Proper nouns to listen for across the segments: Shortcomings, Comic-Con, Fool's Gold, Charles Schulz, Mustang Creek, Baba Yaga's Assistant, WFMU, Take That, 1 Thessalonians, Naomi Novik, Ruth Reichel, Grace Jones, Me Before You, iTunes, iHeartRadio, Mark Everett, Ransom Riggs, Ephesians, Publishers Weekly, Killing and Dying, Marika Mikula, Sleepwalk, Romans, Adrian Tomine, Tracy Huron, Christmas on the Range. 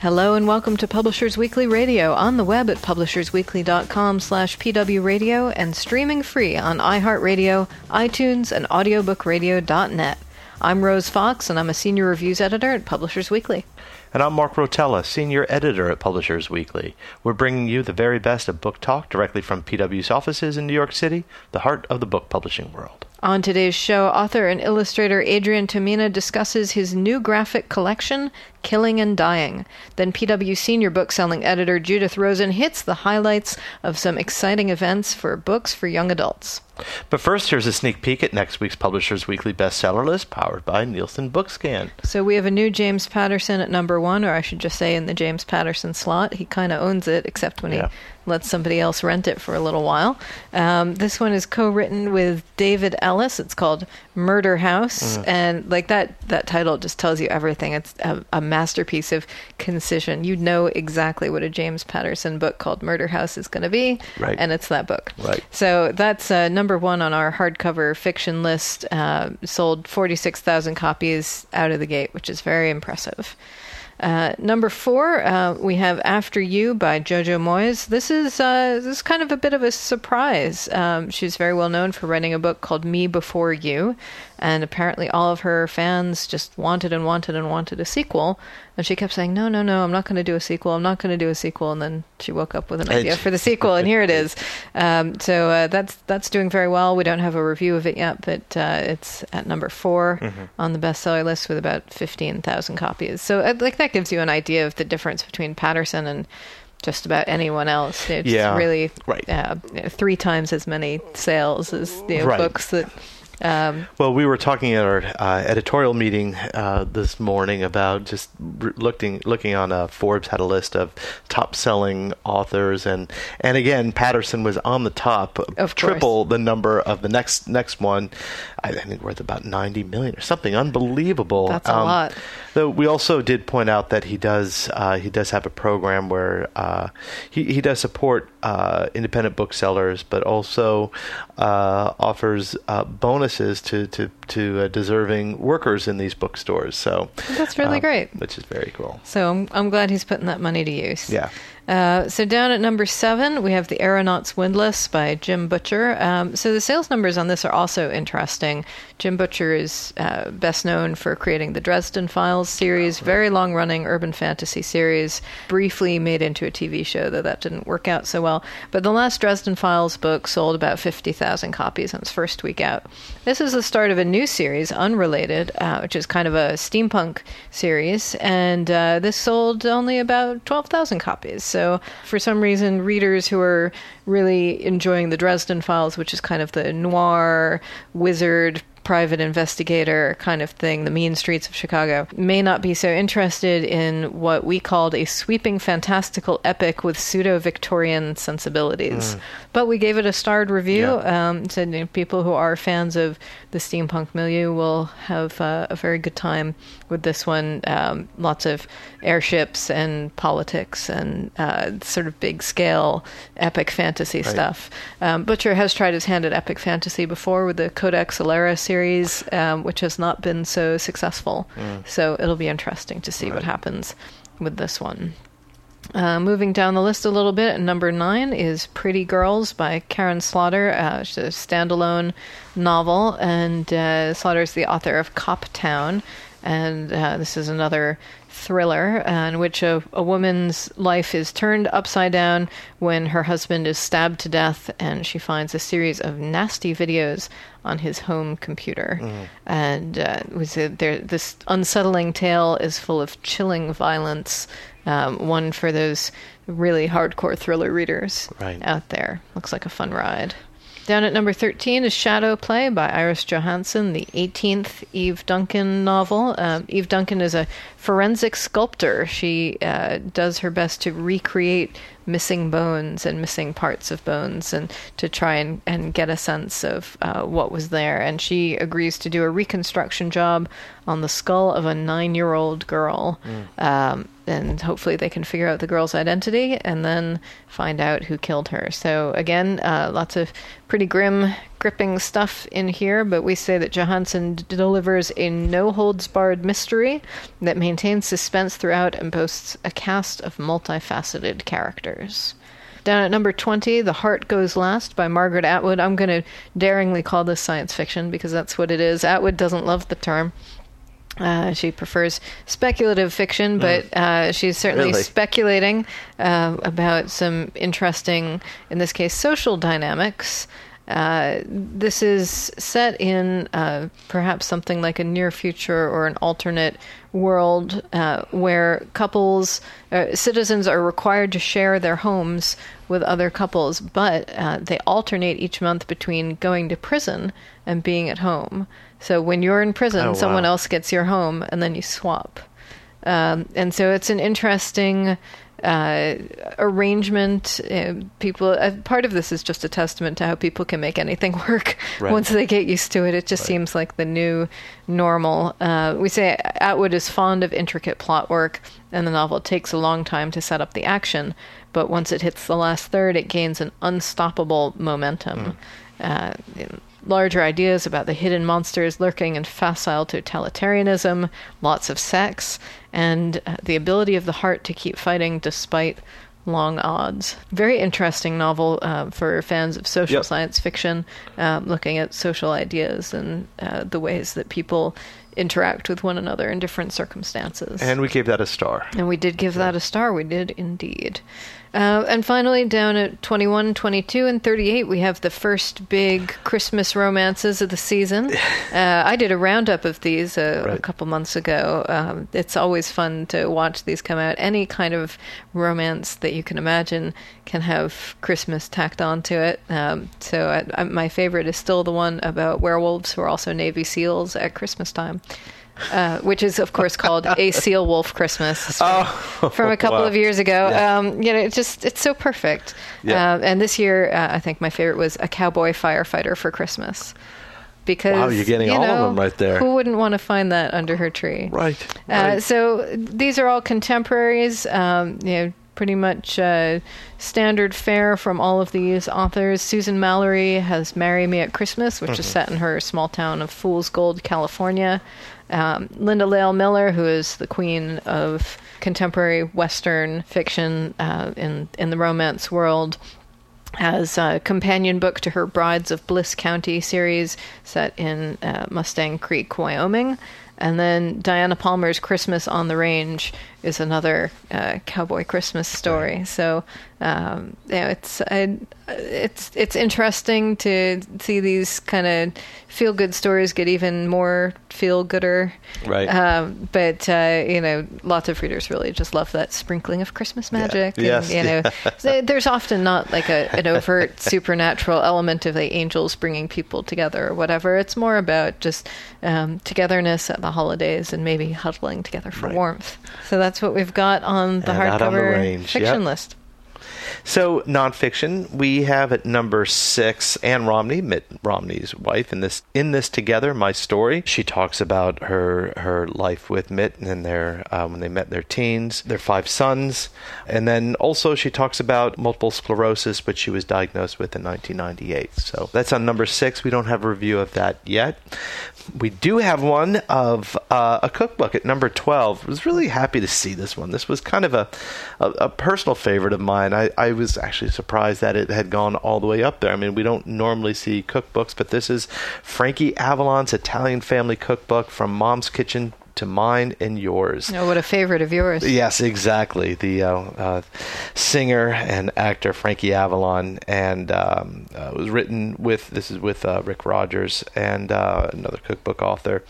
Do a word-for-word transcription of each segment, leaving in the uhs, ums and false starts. Hello and welcome to Publishers Weekly Radio on the web at publishers weekly dot com slash pwradio and streaming free on iHeartRadio, iTunes, and audiobook radio dot net. I'm Rose Fox and I'm a senior reviews editor at Publishers Weekly. And I'm Mark Rotella, senior editor at Publishers Weekly. We're bringing you the very best of book talk directly from P W's offices in New York City, the heart of the book publishing world. On today's show, author and illustrator Adrian Tomine discusses his new graphic collection, Killing and Dying. Then P W senior book-selling editor Judith Rosen hits the highlights of some exciting events for books for young adults. But first, here's a sneak peek at next week's Publishers Weekly bestseller list, powered by Nielsen BookScan. So we have a new James Patterson at number one, or I should just say in the James Patterson slot. He kind of owns it, except when yeah. he lets somebody else rent it for a little while. Um, this one is co-written with David Ellis. It's called Murder House. Mm. And like that, that title just tells you everything. It's a, a masterpiece of concision. You know exactly what a James Patterson book called Murder House is going to be. Right. And it's that book. Right. So that's uh, number Number one on our hardcover fiction list, uh, sold forty-six thousand copies out of the gate, which is very impressive. Uh, number four, uh, we have After You by Jojo Moyes. This is uh, this is kind of a bit of a surprise. Um, she's very well known for writing a book called Me Before You, and apparently all of her fans just wanted and wanted and wanted a sequel. And she kept saying, no, no, no, I'm not going to do a sequel. I'm not going to do a sequel. And then she woke up with an idea for the sequel, and here it is. Um, so uh, that's that's doing very well. We don't have a review of it yet, but uh, it's at number four mm-hmm. on the bestseller list with about fifteen thousand copies. So uh, like that gives you an idea of the difference between Patterson and just about anyone else. It's yeah, really right. uh, three times as many sales as the you know, right. books that... Um, well, we were talking at our uh, editorial meeting uh, this morning about just re- looking looking on uh, Forbes had a list of top-selling authors, and and again, Patterson was on the top, of triple course. the number of the next next one. I think worth about ninety million or something. Unbelievable. That's a um, lot. Though we also did point out that he does uh, he does have a program where uh, he he does support uh, independent booksellers, but also uh, offers uh, bonus. to to, to uh, deserving workers in these bookstores. So that's really um, great, which is very cool. So I'm, I'm glad he's putting that money to use. Yeah. Uh, so down at number seven, we have The Aeronaut's Windlass by Jim Butcher. Um, so the sales numbers on this are also interesting. Jim Butcher is uh, best known for creating the Dresden Files series, right. very long-running urban fantasy series, briefly made into a T V show, though that didn't work out so well. But the last Dresden Files book sold about fifty thousand copies in its first week out. This is the start of a new series, unrelated, uh, which is kind of a steampunk series, and uh, this sold only about twelve thousand copies. So for some reason, readers who are really enjoying the Dresden Files, which is kind of the noir, wizard, private investigator kind of thing, the mean streets of Chicago, may not be so interested in what we called a sweeping fantastical epic with pseudo-Victorian sensibilities. Mm. But we gave it a starred review. Yeah. Um, so you know, people who are fans of the steampunk milieu will have uh, a very good time with this one. Um, lots of airships and politics and uh, sort of big-scale epic fantasy right. stuff. Um, Butcher has tried his hand at epic fantasy before with the Codex Alera series. Series, um, which has not been so successful. Mm. So it'll be interesting to see right. what happens with this one. Uh, moving down the list a little bit, number nine is Pretty Girls by Karen Slaughter. Uh, she's a standalone novel, and uh, Slaughter is the author of Cop Town. And uh, this is another thriller uh, in which a, a woman's life is turned upside down when her husband is stabbed to death, and she finds a series of nasty videos on his home computer. Mm. And uh, we said there, this unsettling tale is full of chilling violence, um, one for those really hardcore thriller readers right. out there. Looks like a fun ride. Down at number thirteen is Shadow Play by Iris Johansen, the eighteenth Eve Duncan novel. Um, Eve Duncan is a forensic sculptor. She uh, does her best to recreate missing bones and missing parts of bones, and to try and, and get a sense of uh, what was there. And she agrees to do a reconstruction job on the skull of a nine-year-old girl. Mm. Um, and hopefully they can figure out the girl's identity and then find out who killed her. So again, uh, lots of pretty grim, gripping stuff in here, but we say that Johansen d- delivers a no-holds-barred mystery that maintains suspense throughout and boasts a cast of multifaceted characters. Down at number twenty, The Heart Goes Last by Margaret Atwood. I'm going to daringly call this science fiction because that's what it is. Atwood doesn't love the term. Uh, she prefers speculative fiction, but uh, she's certainly really? speculating uh, about some interesting, in this case, social dynamics. Uh, this is set in uh, perhaps something like a near future or an alternate world uh, where couples, uh, citizens are required to share their homes with other couples, but uh, they alternate each month between going to prison and being at home. So when you're in prison, oh, wow. someone else gets your home, and then you swap. Um, and so it's an interesting uh, arrangement. Uh, people, uh, part of this is just a testament to how people can make anything work right. once they get used to it. It just right. seems like the new normal. Uh, we say Atwood is fond of intricate plot work, and the novel takes a long time to set up the action. But once it hits the last third, it gains an unstoppable momentum. Mm. Uh, in, Larger ideas about the hidden monsters lurking in facile totalitarianism, lots of sex, and the ability of the heart to keep fighting despite long odds. Very interesting novel uh, for fans of social yep. science fiction, uh, looking at social ideas and uh, the ways that people interact with one another in different circumstances. And we gave that a star. And we did give yeah. that a star. We did indeed. Uh, and finally, down at twenty-one, twenty-two, and thirty-eight, we have the first big Christmas romances of the season. Uh, I did a roundup of these uh, right. a couple months ago. Um, it's always fun to watch these come out. Any kind of romance that you can imagine can have Christmas tacked onto it. Um, so I, I, my favorite is still the one about werewolves who are also Navy SEALs at Christmas time. Uh, which is, of course, called A Seal Wolf Christmas from, oh, from a couple wow. of years ago. Yeah. Um, you know, it's just, it's so perfect. Yeah. Uh, and this year, uh, I think my favorite was A Cowboy Firefighter for Christmas. Because, wow, you're getting you all know, of them right there. Who wouldn't want to find that under her tree? Right. right. Uh, so these are all contemporaries, um, you know, pretty much uh, standard fare from all of these authors. Susan Mallory has Marry Me at Christmas, which mm-hmm. is set in her small town of Fool's Gold, California. Um, Linda Lael Miller, who is the queen of contemporary Western fiction uh, in, in the romance world, has a companion book to her Brides of Bliss County series set in uh, Mustang Creek, Wyoming. And then Diana Palmer's Christmas on the Range is another uh, cowboy Christmas story. So um, you know, it's I, it's it's interesting to see these kind of feel-good stories get even more feel-gooder. Right. Um, but uh, you know, lots of readers really just love that sprinkling of Christmas magic. Yeah. And, yes. You know, yeah. there's often not like a, an overt supernatural element of the angels bringing people together or whatever. It's more about just um, togetherness at the holidays and maybe huddling together for right. warmth. So that's what we've got on the hardcover fiction yep. list. So nonfiction, we have at number six Anne Romney, Mitt Romney's wife, in this in this together, My Story. She talks about her her life with Mitt and their uh, when they met their teens, their five sons, and then also she talks about multiple sclerosis, which she was diagnosed with in nineteen ninety-eight. So that's on number six. We don't have a review of that yet. We do have one of uh, a cookbook at number twelve. I was really happy to see this one. This was kind of a, a, a personal favorite of mine. I, I was actually surprised that it had gone all the way up there. I mean, we don't normally see cookbooks, but this is Frankie Avalon's Italian Family Cookbook, From Mom's Kitchen to Mine and Yours. Oh, what a favorite of yours. Yes, exactly. The uh, uh, singer and actor Frankie Avalon, and um, uh, it was written with, this is with uh, Rick Rogers and uh, another cookbook author.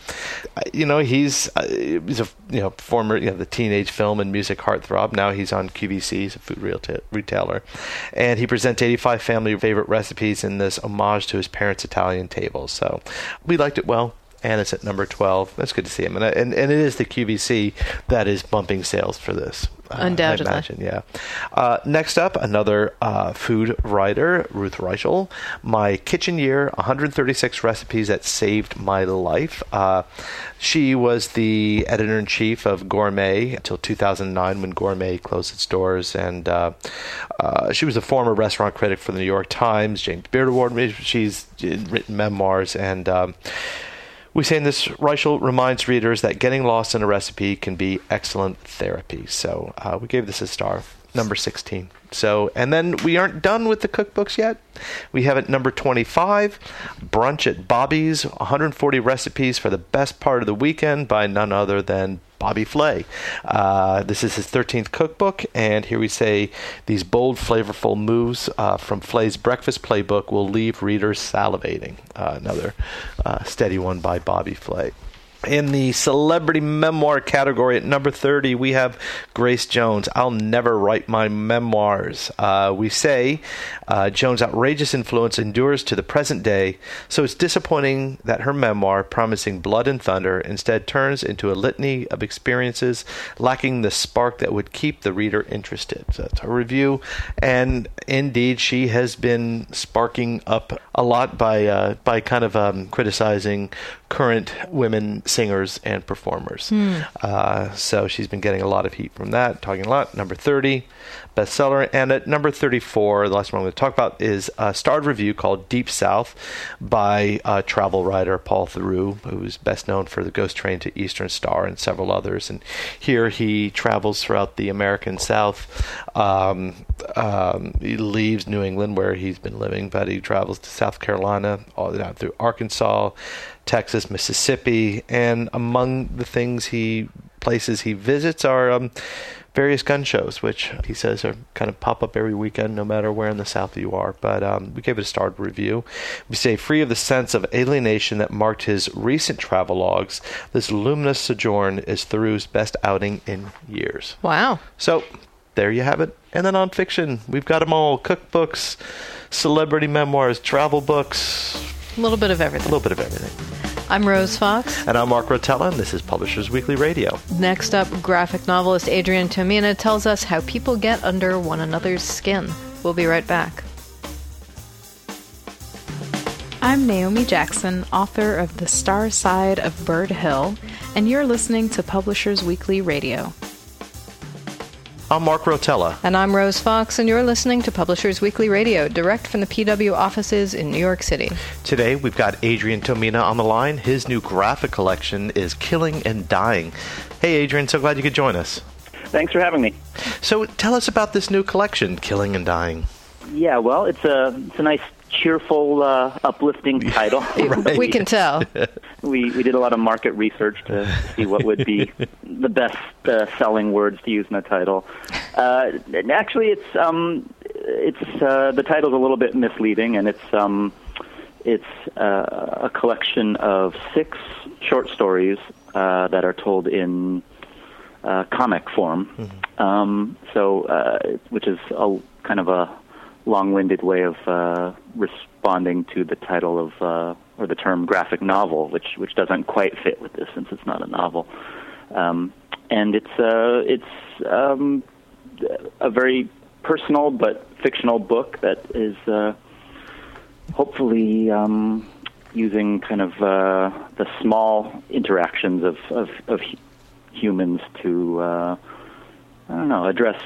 Uh, you know, he's uh, he's a you know former, you know, the teenage film and music heartthrob. Now he's on Q V C, he's a food reta- retailer. And he presents eighty-five family favorite recipes in this homage to his parents' Italian table. So we liked it well. and it's at number twelve. That's good to see him. And and, and it is the Q V C that is bumping sales for this. Uh, Undoubtedly. I imagine, yeah. Uh, next up, another uh, food writer, Ruth Reichel. My Kitchen Year, one hundred thirty-six Recipes That Saved My Life. Uh, she was the editor-in-chief of Gourmet until two thousand nine when Gourmet closed its doors. And uh, uh, she was a former restaurant critic for the New York Times, James Beard Award. She's written memoirs and... Um, We say in this, Reichel reminds readers that getting lost in a recipe can be excellent therapy. So uh, we gave this a star, number sixteen. So, and then we aren't done with the cookbooks yet. We have at number twenty-five, Brunch at Bobby's, one hundred forty Recipes for the Best Part of the Weekend by none other than Bobby Flay. Uh, this is his thirteenth cookbook, and here we say these bold, flavorful moves uh, from Flay's breakfast playbook will leave readers salivating. Uh, another uh, steady one by Bobby Flay. In the celebrity memoir category at number thirty, we have Grace Jones, I'll Never Write My Memoirs. Uh, we say uh, Jones' outrageous influence endures to the present day, so it's disappointing that her memoir, promising blood and thunder, instead turns into a litany of experiences lacking the spark that would keep the reader interested. So that's her review, and indeed she has been sparking up a lot by, uh, by kind of um, criticizing current women singers and performers. Mm. Uh, so she's been getting a lot of heat from that, talking a lot. Number thirty, bestseller. And at number thirty-four, the last one I'm going to talk about is a starred review called Deep South by uh, travel writer Paul Theroux, who's best known for The Ghost Train to Eastern Star and several others. And here he travels throughout the American South. Um, um, he leaves New England, where he's been living, but he travels to South Carolina, all down through Arkansas, Texas, Mississippi, and among the things he places he visits are um, various gun shows, which he says are kind of pop up every weekend, no matter where in the South you are. But um, we gave it a starred review. We say, free of the sense of alienation that marked his recent travelogues, this luminous sojourn is Theroux's best outing in years. Wow! So there you have it. And then nonfiction, we've got them all: cookbooks, celebrity memoirs, travel books. A little bit of everything. A little bit of everything. I'm Rose Fox. And I'm Mark Rotella, and this is Publishers Weekly Radio. Next up, graphic novelist Adrian Tomine tells us how people get under one another's skin. We'll be right back. I'm Naomi Jackson, author of The Star Side of Bird Hill, and you're listening to Publishers Weekly Radio. I'm Mark Rotella. And I'm Rose Fox, and you're listening to Publishers Weekly Radio, direct from the P W offices in New York City. Today, we've got Adrian Tomine on the line. His new graphic collection is Killing and Dying. Hey, Adrian, so glad you could join us. Thanks for having me. So tell us about this new collection, Killing and Dying. Yeah, well, it's a, it's a nice... cheerful, uh, uplifting title. Right. We can tell. We we did a lot of market research to see what would be the best uh, selling words to use in a title. Uh, and actually, it's um, it's uh, the title's a little bit misleading, and it's um, it's uh, a collection of six short stories uh, that are told in uh, comic form. Mm-hmm. Um, so, uh, which is a kind of a long-winded way of uh, responding to the title of uh, or the term graphic novel, which which doesn't quite fit with this since it's not a novel, um, and it's uh, it's um, a very personal but fictional book that is uh, hopefully um, using kind of uh, the small interactions of of, of humans to. Uh, I don't know, address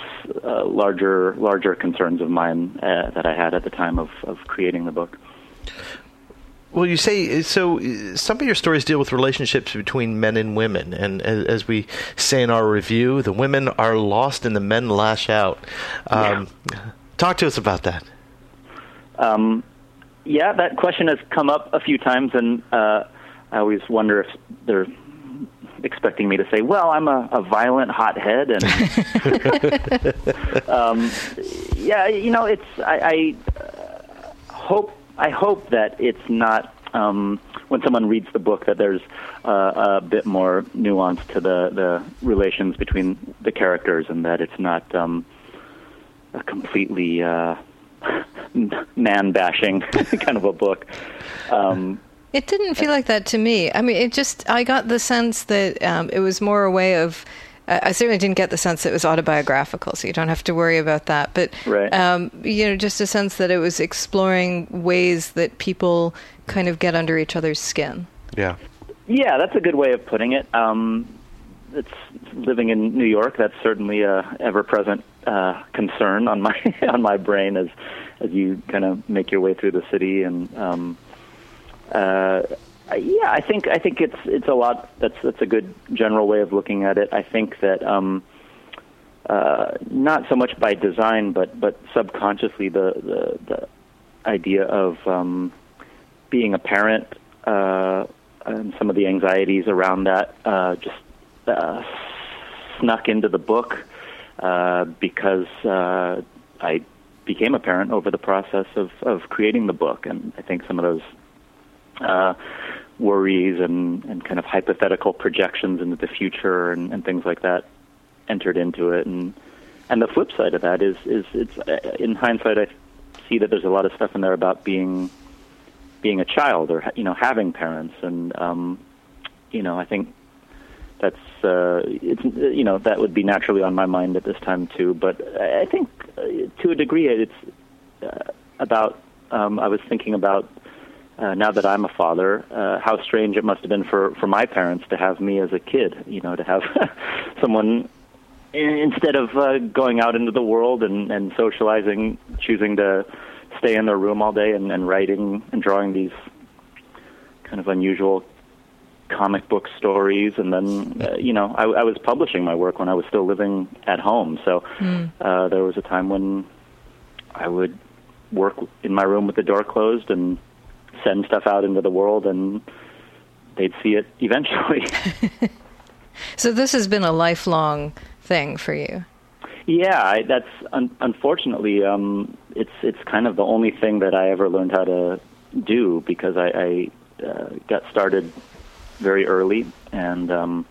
uh, larger larger concerns of mine uh, that I had at the time of, of creating the book. Well, you say, so some of your stories deal with relationships between men and women, and as we say in our review, the women are lost and the men lash out. Um, yeah. Talk to us about that. Um, yeah, that question has come up a few times, and uh, I always wonder if there expecting me to say, well, I'm a, a violent hothead, and um, yeah, you know, it's. I, I uh, hope I hope that it's not um, when someone reads the book that there's uh, a bit more nuance to the, the relations between the characters, and that it's not um, a completely uh, man-bashing kind of a book. Um, It didn't feel like that to me. I mean, it just, I got the sense that um, it was more a way of, uh, I certainly didn't get the sense it was autobiographical, so you don't have to worry about that. But, right. um, you know, just a sense that it was exploring ways that people kind of get under each other's skin. Yeah. Yeah, that's a good way of putting it. Um, it's living in New York. That's certainly a ever-present uh, concern on my on my brain as as you kind of make your way through the city. And um, uh, yeah, I think I think it's it's a lot. That's that's a good general way of looking at it. I think that um, uh, not so much by design, but but subconsciously, the the, the idea of um, being a parent uh, and some of the anxieties around that uh, just. Uh, snuck into the book uh, because uh, I became a parent over the process of, of creating the book, and I think some of those uh, worries and, and kind of hypothetical projections into the future and, and things like that entered into it. And and the flip side of that is is it's in hindsight I see that there's a lot of stuff in there about being being a child or you know having parents, and um, you know I think. That's, uh, it's, you know, that would be naturally on my mind at this time, too. But I think, uh, to a degree, it's uh, about, um, I was thinking about, uh, now that I'm a father, uh, how strange it must have been for, for my parents to have me as a kid, you know, to have someone, instead of uh, going out into the world and, and socializing, choosing to stay in their room all day and, and writing and drawing these kind of unusual comic book stories, and then uh, you know I, I was publishing my work when I was still living at home. So mm. uh, there was a time when I would work in my room with the door closed and send stuff out into the world, and they'd see it eventually. So this has been a lifelong thing for you. Yeah, I, that's un- unfortunately um, it's it's kind of the only thing that I ever learned how to do, because I, I uh, got started very early and um,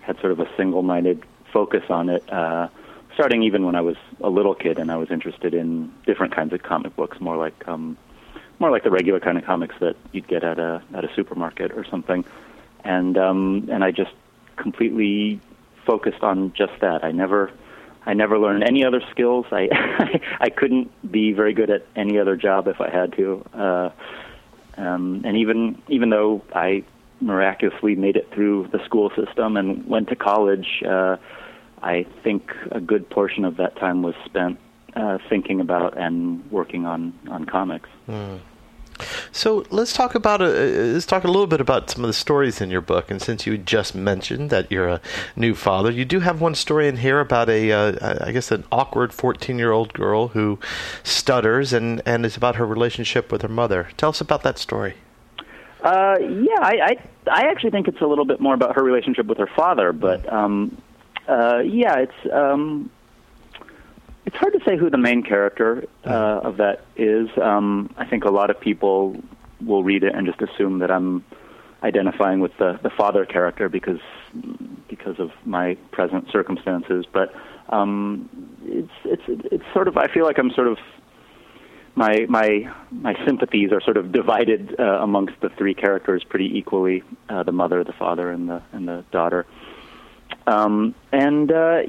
had sort of a single-minded focus on it, uh, starting even when I was a little kid, and I was interested in different kinds of comic books, more like um, more like the regular kind of comics that you'd get at a at a supermarket or something. And um, and I just completely focused on just that. I never I never learned any other skills. I I couldn't be very good at any other job if I had to. Uh, um, and even even though I miraculously made it through the school system and went to college, uh, I think a good portion of that time was spent uh, thinking about and working on, on comics. Mm. So let's talk about a, let's talk a little bit about some of the stories in your book. And since you just mentioned that you're a new father, you do have one story in here about a, uh, I guess, an awkward fourteen-year-old girl who stutters, and, and it's about her relationship with her mother. Tell us about that story. Uh, yeah, I, I I actually think it's a little bit more about her relationship with her father, but um, uh, yeah, it's um, it's hard to say who the main character uh, of that is. Um, I think a lot of people will read it and just assume that I'm identifying with the, the father character because because of my present circumstances. But um, it's it's it's sort of I feel like I'm sort of. My my my sympathies are sort of divided uh, amongst the three characters pretty equally: uh, the mother, the father, and the and the daughter. Um, and uh,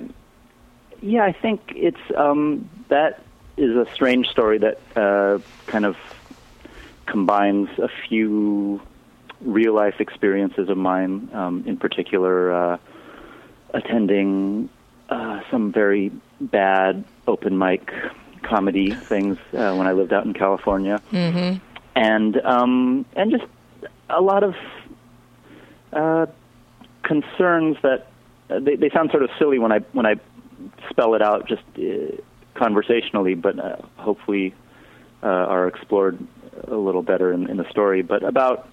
yeah, I think it's um, that is a strange story that uh, kind of combines a few real life experiences of mine. Um, in particular, uh, attending uh, some very bad open mic comedy things uh, when I lived out in California, mm-hmm. and um, and just a lot of uh, concerns that uh, they, they sound sort of silly when I when I spell it out just uh, conversationally, but uh, hopefully uh, are explored a little better in, in the story. But about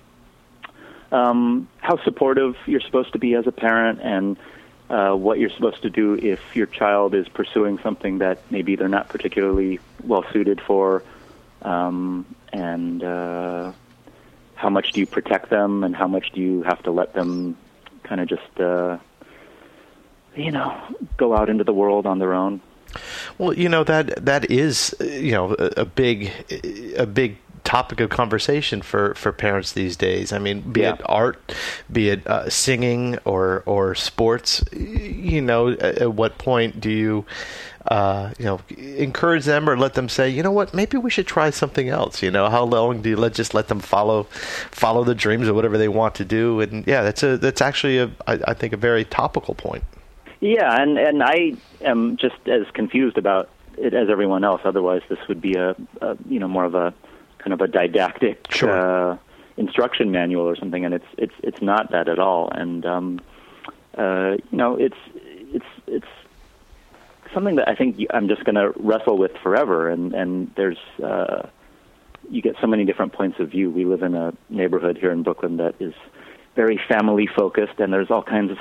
um, how supportive you're supposed to be as a parent, and Uh, what you're supposed to do if your child is pursuing something that maybe they're not particularly well-suited for, um, and uh, how much do you protect them, and how much do you have to let them kind of just, uh, you know, go out into the world on their own? Well, you know, that that is, you know, a, a big a big topic of conversation for, for parents these days. I mean, be yeah. it art, be it uh, singing or or sports. You know, at, at what point do you, uh, you know, encourage them or let them say, you know what, maybe we should try something else. You know, how long do you let just let them follow follow the dreams or whatever they want to do? And yeah, that's a that's actually a I, I think a very topical point. Yeah, and and I am just as confused about it as everyone else. Otherwise, this would be a, a you know more of a kind of a didactic sure. uh, instruction manual or something, and it's it's it's not that at all. And um, uh, you know, it's it's it's something that I think I'm just going to wrestle with forever. And and there's uh, you get so many different points of view. We live in a neighborhood here in Brooklyn that is very family focused, and there's all kinds of.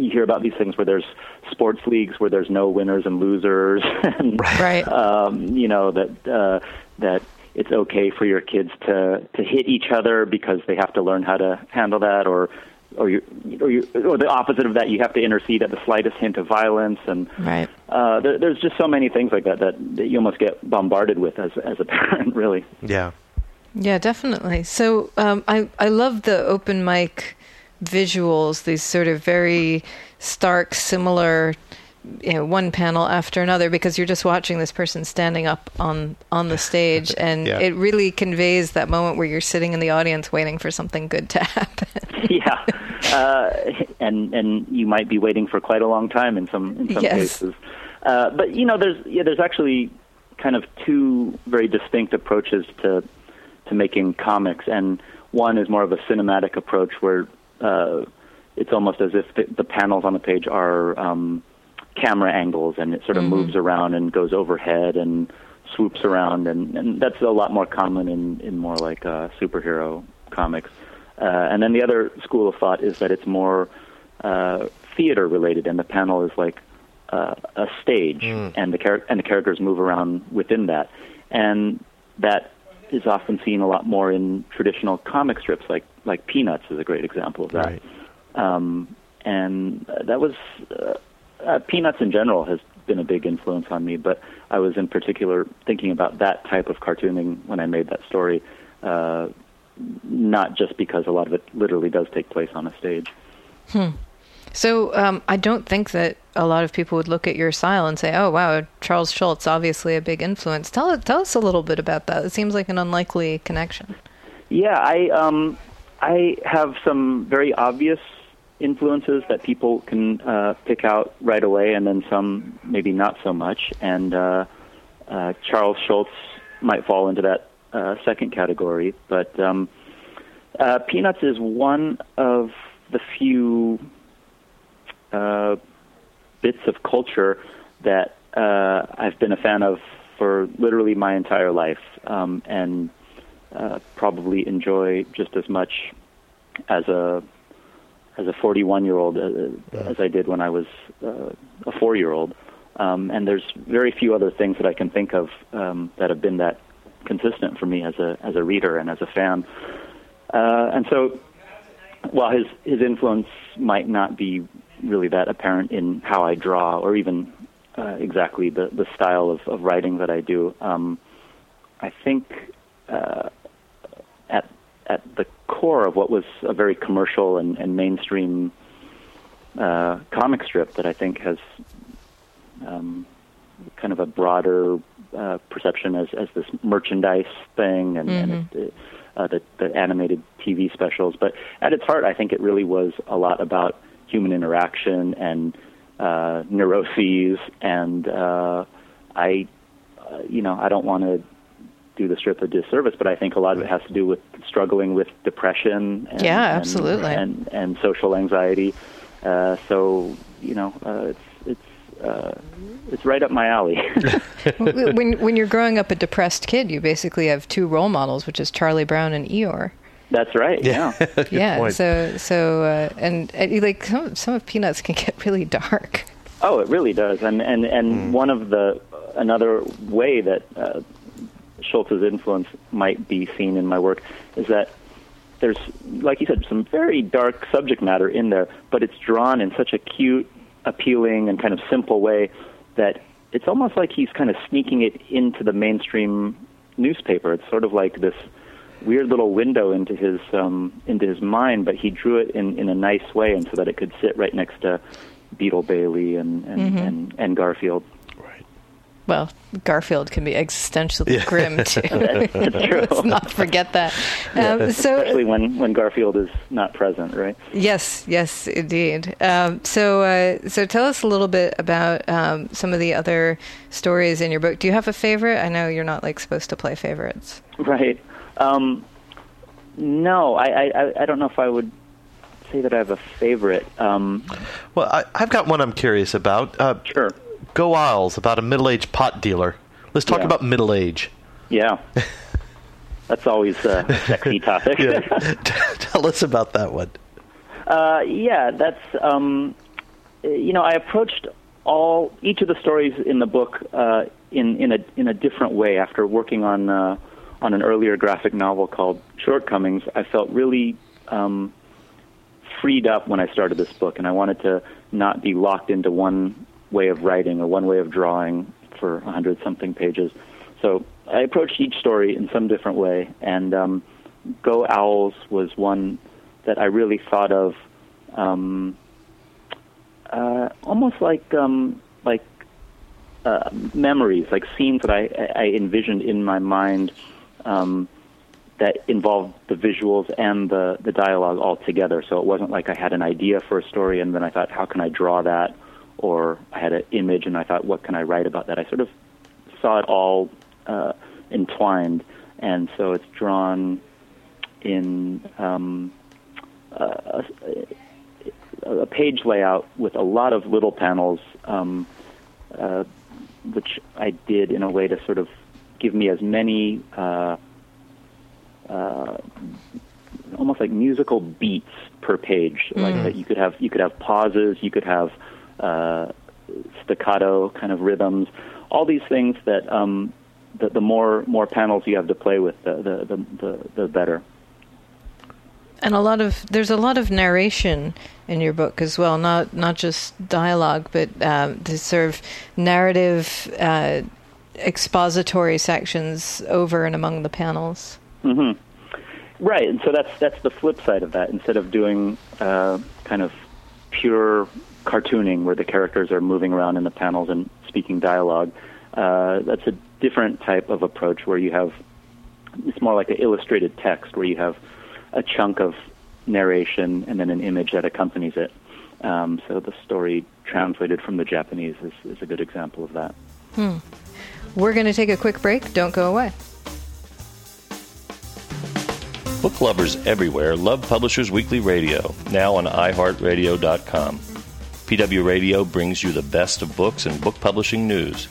You hear about these things where there's sports leagues where there's no winners and losers, and right. um, you know that uh, that it's okay for your kids to, to hit each other because they have to learn how to handle that, or or you or you or the opposite of that, you have to intercede at the slightest hint of violence, and right. uh, there, there's just so many things like that, that that you almost get bombarded with as as a parent, really. Yeah, yeah, definitely. So um, I I love the open mic. Visuals, these sort of very stark, similar, you know, one panel after another, because you're just watching this person standing up on on the stage, and yeah. it really conveys that moment where you're sitting in the audience waiting for something good to happen. yeah, uh, and and you might be waiting for quite a long time in some in some yes. cases. Uh, but you know, there's yeah, there's actually kind of two very distinct approaches to to making comics, and one is more of a cinematic approach where Uh, it's almost as if the, the panels on the page are um, camera angles, and it sort of mm-hmm. moves around and goes overhead and swoops around, and, and that's a lot more common in, in more like uh, superhero comics. Uh, and then the other school of thought is that it's more uh, theater-related, and the panel is like uh, a stage, mm. and the char- and the characters move around within that. And that is often seen a lot more in traditional comic strips, like like Peanuts is a great example of that. Right. Um, and that was uh, uh, Peanuts in general has been a big influence on me, but I was in particular thinking about that type of cartooning when I made that story, uh, not just because a lot of it literally does take place on a stage. Hmm. So um, I don't think that a lot of people would look at your style and say, oh, wow, Charles Schulz, obviously a big influence. Tell, tell us a little bit about that. It seems like an unlikely connection. Yeah, I um, I have some very obvious influences that people can uh, pick out right away, and then some maybe not so much. And uh, uh, Charles Schulz might fall into that uh, second category. But um, uh, Peanuts is one of the few... Uh, bits of culture that uh, I've been a fan of for literally my entire life, um, and uh, probably enjoy just as much as a as a forty-one-year-old uh, as I did when I was uh, a four-year-old. Um, and there's very few other things that I can think of um, that have been that consistent for me as a as a reader and as a fan. Uh, and so, while his his influence might not be really that apparent in how I draw, or even uh, exactly the, the style of, of writing that I do. Um, I think uh, at at the core of what was a very commercial and, and mainstream uh, comic strip that I think has um, kind of a broader uh, perception as, as this merchandise thing and, mm-hmm. and it, it, uh, the, the animated T V specials. But at its heart, I think it really was a lot about human interaction and uh, neuroses, and uh, I, uh, you know, I don't want to do the strip a disservice, but I think a lot of it has to do with struggling with depression. And, yeah, absolutely. And, and, and social anxiety. Uh, so, you know, uh, it's it's uh, it's right up my alley. when when you're growing up a depressed kid, you basically have two role models, which is Charlie Brown and Eeyore. That's right. Yeah. Yeah. yeah so, so, uh, and, and like some, some of Peanuts can get really dark. Oh, it really does. And and, and mm. one of the another way that uh, Schulz's influence might be seen in my work is that there's, like you said, some very dark subject matter in there, but it's drawn in such a cute, appealing, and kind of simple way that it's almost like he's kind of sneaking it into the mainstream newspaper. It's sort of like this. weird little window into his um, into his mind, but he drew it in, in a nice way, and so that it could sit right next to Beetle Bailey and and, mm-hmm. and, and Garfield. Right. Well, Garfield can be existentially yeah. grim too. That's true. Let's not forget that. Um, so, especially when, when Garfield is not present, right? Yes, yes, indeed. Um, so, uh, so tell us a little bit about um, some of the other stories in your book. Do you have a favorite? I know you're not like supposed to play favorites, right? Um, no, I, I I don't know if I would say that I have a favorite. Um, well, I, I've got one I'm curious about. Uh, sure. Go Isles, about a middle-aged pot dealer. Let's talk yeah. about middle age. Yeah. That's always a sexy topic. Tell us about that one. Uh, yeah, that's, um, you know, I approached all each of the stories in the book uh, in, in, a, in a different way. After working on uh, on an earlier graphic novel called Shortcomings, I felt really um, freed up when I started this book, and I wanted to not be locked into one way of writing or one way of drawing for a hundred something pages. So I approached each story in some different way, and um, Go Owls was one that I really thought of um, uh, almost like um, like uh, memories, like scenes that I, I envisioned in my mind um, that involved the visuals and the, the dialogue all together. So it wasn't like I had an idea for a story and then I thought, how can I draw that? Or I had an image and I thought, what can I write about that? I sort of saw it all uh, entwined, and so it's drawn in um, a, a page layout with a lot of little panels, um, uh, which I did in a way to sort of give me as many uh, uh, almost like musical beats per page. Mm. Like that, you could have you could have pauses, you could have Uh, staccato kind of rhythms, all these things that um, the, the more more panels you have to play with, the the, the, the the better. And a lot of there's a lot of narration in your book as well, not not just dialogue, but um, the sort of narrative uh, expository sections over and among the panels. Mm-hmm. Right, and so that's that's the flip side of that. Instead of doing uh, kind of pure cartooning where the characters are moving around in the panels and speaking dialogue, uh, that's a different type of approach where you have, it's more like an illustrated text where you have a chunk of narration and then an image that accompanies it. Um, so the story translated from the Japanese is, is a good example of that. Hmm. We're going to take a quick break. Don't go away. Book lovers everywhere love Publishers Weekly Radio, now on i heart radio dot com. P W Radio brings you the best of books and book publishing news.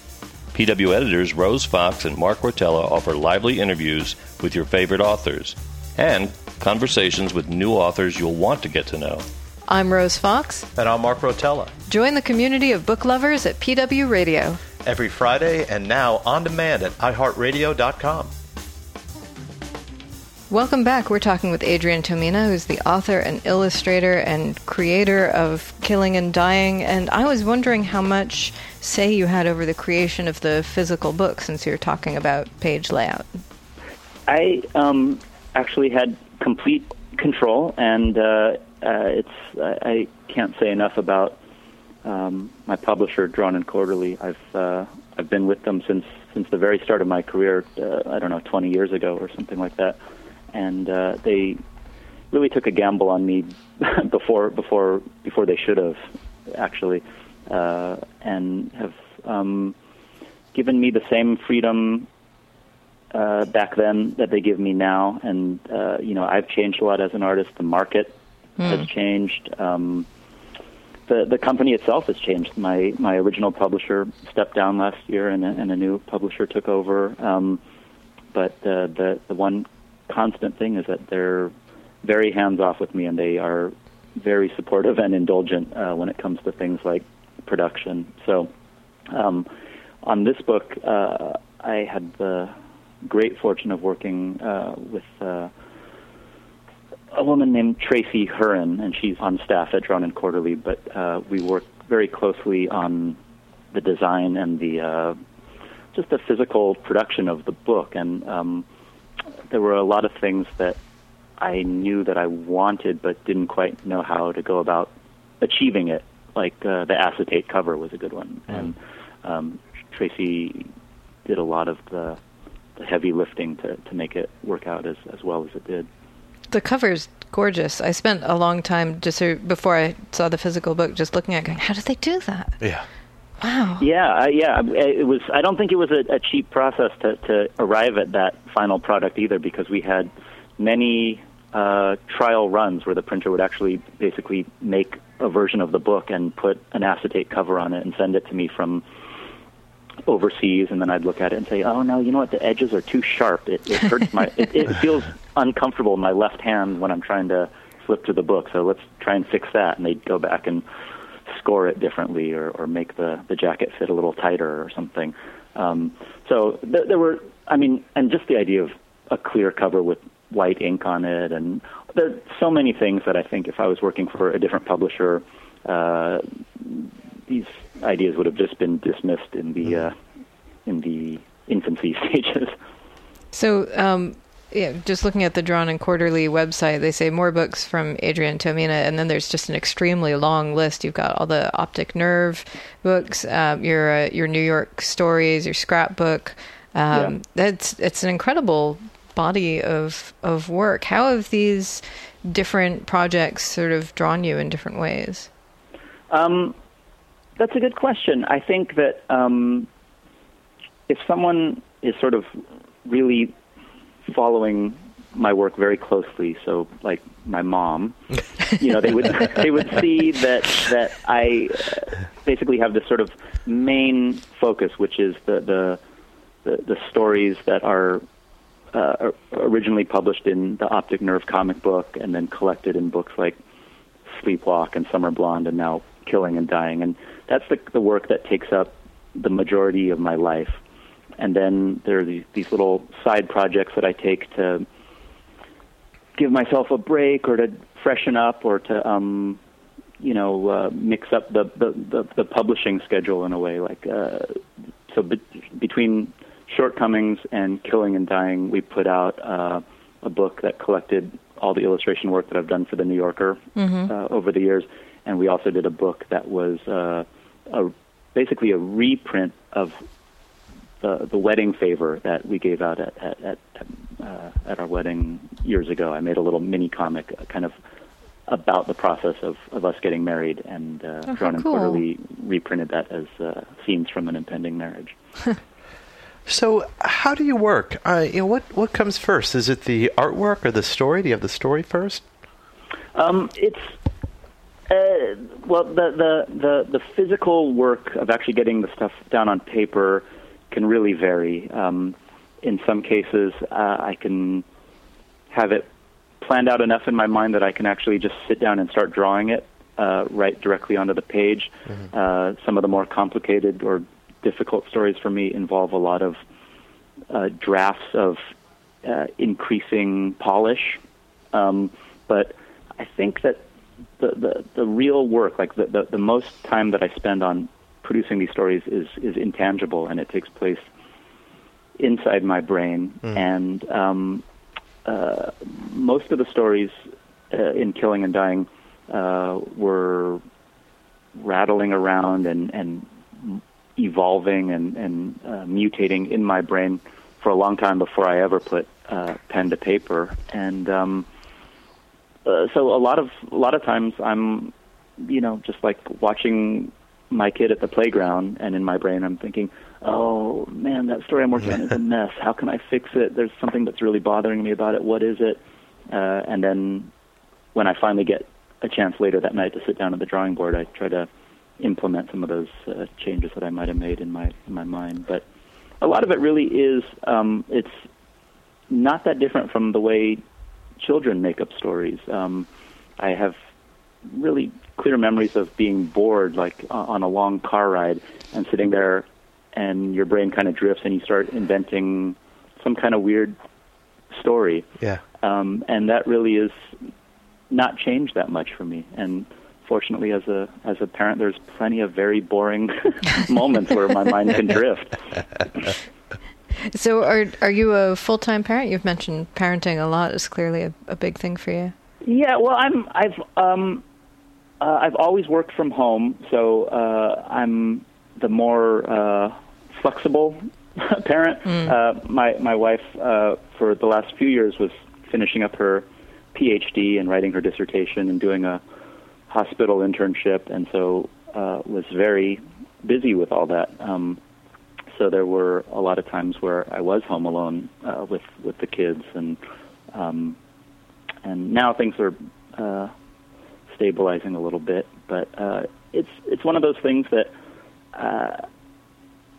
P W editors Rose Fox and Mark Rotella offer lively interviews with your favorite authors and conversations with new authors you'll want to get to know. I'm Rose Fox. And I'm Mark Rotella. Join the community of book lovers at P W Radio. Every Friday and now on demand at i heart radio dot com. Welcome back. We're talking with Adrian Tomine, who's the author and illustrator and creator of Killing and Dying. And I was wondering how much say you had over the creation of the physical book, since you're talking about page layout. I um, actually had complete control, and uh, uh, it's I, I can't say enough about um, my publisher, Drawn and Quarterly. I've uh, I've been with them since since the very start of my career. Uh, I don't know, twenty years ago or something like that. And uh, they really took a gamble on me before before before they should have, actually, uh, and have um, given me the same freedom uh, back then that they give me now. And uh, you know, I've changed a lot as an artist. The market mm. has changed. Um, the the company itself has changed. My my original publisher stepped down last year, and a, and a new publisher took over. Um, but uh, the the one constant thing is that they're very hands-off with me, and they are very supportive and indulgent uh, when it comes to things like production. So um, on this book, uh, I had the great fortune of working uh, with uh, a woman named Tracy Huron, and she's on staff at Drawn and Quarterly, but uh, we worked very closely on the design and the uh, just the physical production of the book, and um, there were a lot of things that I knew that I wanted but didn't quite know how to go about achieving it. Like uh, the acetate cover was a good one. Mm. And um, Tracy did a lot of the, the heavy lifting to, to make it work out as, as well as it did. The cover's gorgeous. I spent a long time just before I saw the physical book just looking at it going, how did they do that? Yeah. Wow. Yeah, uh, yeah. It was. I don't think it was a, a cheap process to, to arrive at that final product either, because we had many uh, trial runs where the printer would actually basically make a version of the book and put an acetate cover on it and send it to me from overseas, and then I'd look at it and say, oh, no, you know what, the edges are too sharp. It, it hurts my... it, it feels uncomfortable in my left hand when I'm trying to flip to the book, so let's try and fix that. And they'd go back and score it differently or, or make the, the jacket fit a little tighter or something. Um, so th- there were... I mean, and just the idea of a clear cover with white ink on it, and there are so many things that I think if I was working for a different publisher, uh, these ideas would have just been dismissed in the uh, in the infancy stages. So, um, yeah, just looking at the Drawn and Quarterly website, they say more books from Adrian Tomine, and then there's just an extremely long list. You've got all the Optic Nerve books, um, your uh, your New York stories, your scrapbook. Um, yeah. That's it's an incredible body of of work. How have these different projects sort of drawn you in different ways? Um. That's a good question. I think that um, if someone is sort of really following my work very closely, so like my mom, you know, they would they would see that that I basically have this sort of main focus, which is the the the, the stories that are, uh, are originally published in the Optic Nerve comic book and then collected in books like Sleepwalk and Summer Blonde and now Killing and Dying, and that's the, the work that takes up the majority of my life. And then there are these, these little side projects that I take to give myself a break or to freshen up or to, um, you know, uh, mix up the, the, the, the publishing schedule in a way. Like uh, so be- between Shortcomings and Killing and Dying, we put out uh, a book that collected all the illustration work that I've done for The New Yorker mm-hmm. uh, over the years. And we also did a book that was uh, a, basically a reprint of the, the wedding favor that we gave out at at, at, uh, at our wedding years ago. I made a little mini comic kind of about the process of, of us getting married, and uh, oh, Drawn and cool. Quarterly reprinted that as uh, scenes from an impending marriage. So how do you work? Uh, you know, what, what comes first? Is it the artwork or the story? Do you have the story first? Um, it's... Uh, well, the, the the the physical work of actually getting the stuff down on paper can really vary. Um, in some cases, uh, I can have it planned out enough in my mind that I can actually just sit down and start drawing it uh, right directly onto the page. Mm-hmm. Uh, some of the more complicated or difficult stories for me involve a lot of uh, drafts of uh, increasing polish. Um, but I think that The, the the real work, like the, the, the most time that I spend on producing these stories is, is intangible, and it takes place inside my brain. Mm. And um, uh, most of the stories uh, in Killing and Dying uh, were rattling around and, and evolving and, and uh, mutating in my brain for a long time before I ever put uh, pen to paper. And um Uh, so a lot of a lot of times I'm, you know, just like watching my kid at the playground, and in my brain I'm thinking, oh man, that story I'm working on is a mess. How can I fix it? There's something that's really bothering me about it. What is it? Uh, and then when I finally get a chance later that night to sit down at the drawing board, I try to implement some of those uh, changes that I might have made in my in my mind. But a lot of it really is um, it's not that different from the way children make up stories. Um, I have really clear memories of being bored, like uh, on a long car ride, and sitting there, and your brain kind of drifts, and you start inventing some kind of weird story. Yeah. Um, and that really is not changed that much for me. And fortunately, as a as a parent, there's plenty of very boring moments where my mind can drift. So are are you a full-time parent? You've mentioned parenting a lot is clearly a, a big thing for you. Yeah, well, I'm I've um uh, I've always worked from home, so uh, I'm the more uh, flexible parent. Mm. Uh, my my wife uh, for the last few years was finishing up her PhD and writing her dissertation and doing a hospital internship, and so uh, was very busy with all that. Um, so there were a lot of times where I was home alone uh, with with the kids, and um, and now things are uh, stabilizing a little bit. But uh, it's it's one of those things that uh,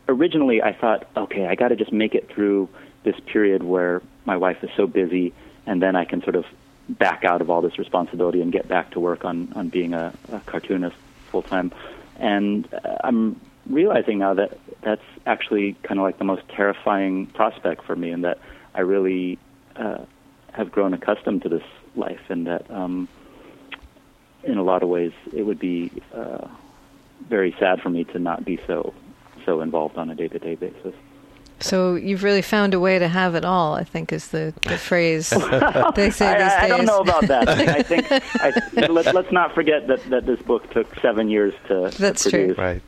originally I thought, okay, I got to just make it through this period where my wife is so busy, and then I can sort of back out of all this responsibility and get back to work on, on being a, a cartoonist full-time. And uh, I'm realizing now that that's actually kind of like the most terrifying prospect for me, and that I really uh, have grown accustomed to this life, and that um, in a lot of ways it would be uh, very sad for me to not be so so involved on a day-to-day basis. So you've really found a way to have it all, I think, is the, the phrase they say these days. I, I don't know about that. I think I, let, let's not forget that, that this book took seven years to, That's to produce. That's true. Right.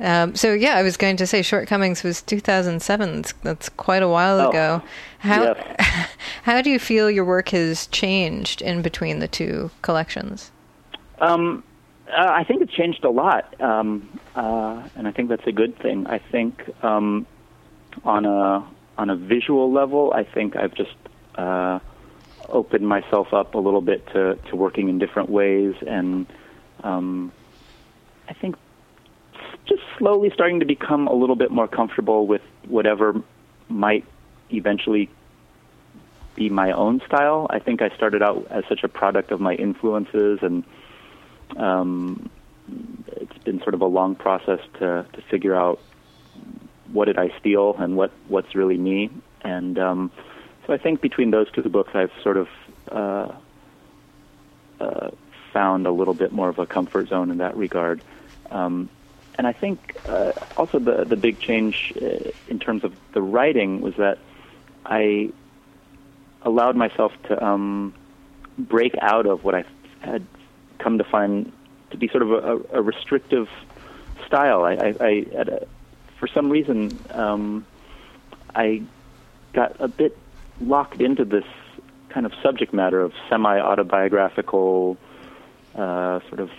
Um, so, yeah, I was going to say Shortcomings was two thousand seven. That's quite a while oh, ago. How yes. How do you feel your work has changed in between the two collections? Um, uh, I think it's changed a lot, um, uh, and I think that's a good thing. I think... Um, On a on a visual level, I think I've just uh, opened myself up a little bit to, to working in different ways, and um, I think just slowly starting to become a little bit more comfortable with whatever might eventually be my own style. I think I started out as such a product of my influences, and um, it's been sort of a long process to, to figure out what did I steal and what, what's really me. And um, so I think between those two books, I've sort of uh, uh, found a little bit more of a comfort zone in that regard. Um, and I think uh, also the, the big change uh, in terms of the writing was that I allowed myself to um, break out of what I had come to find to be sort of a, a restrictive style. I, I, I at a, For some reason, um, I got a bit locked into this kind of subject matter of semi-autobiographical, uh, sort of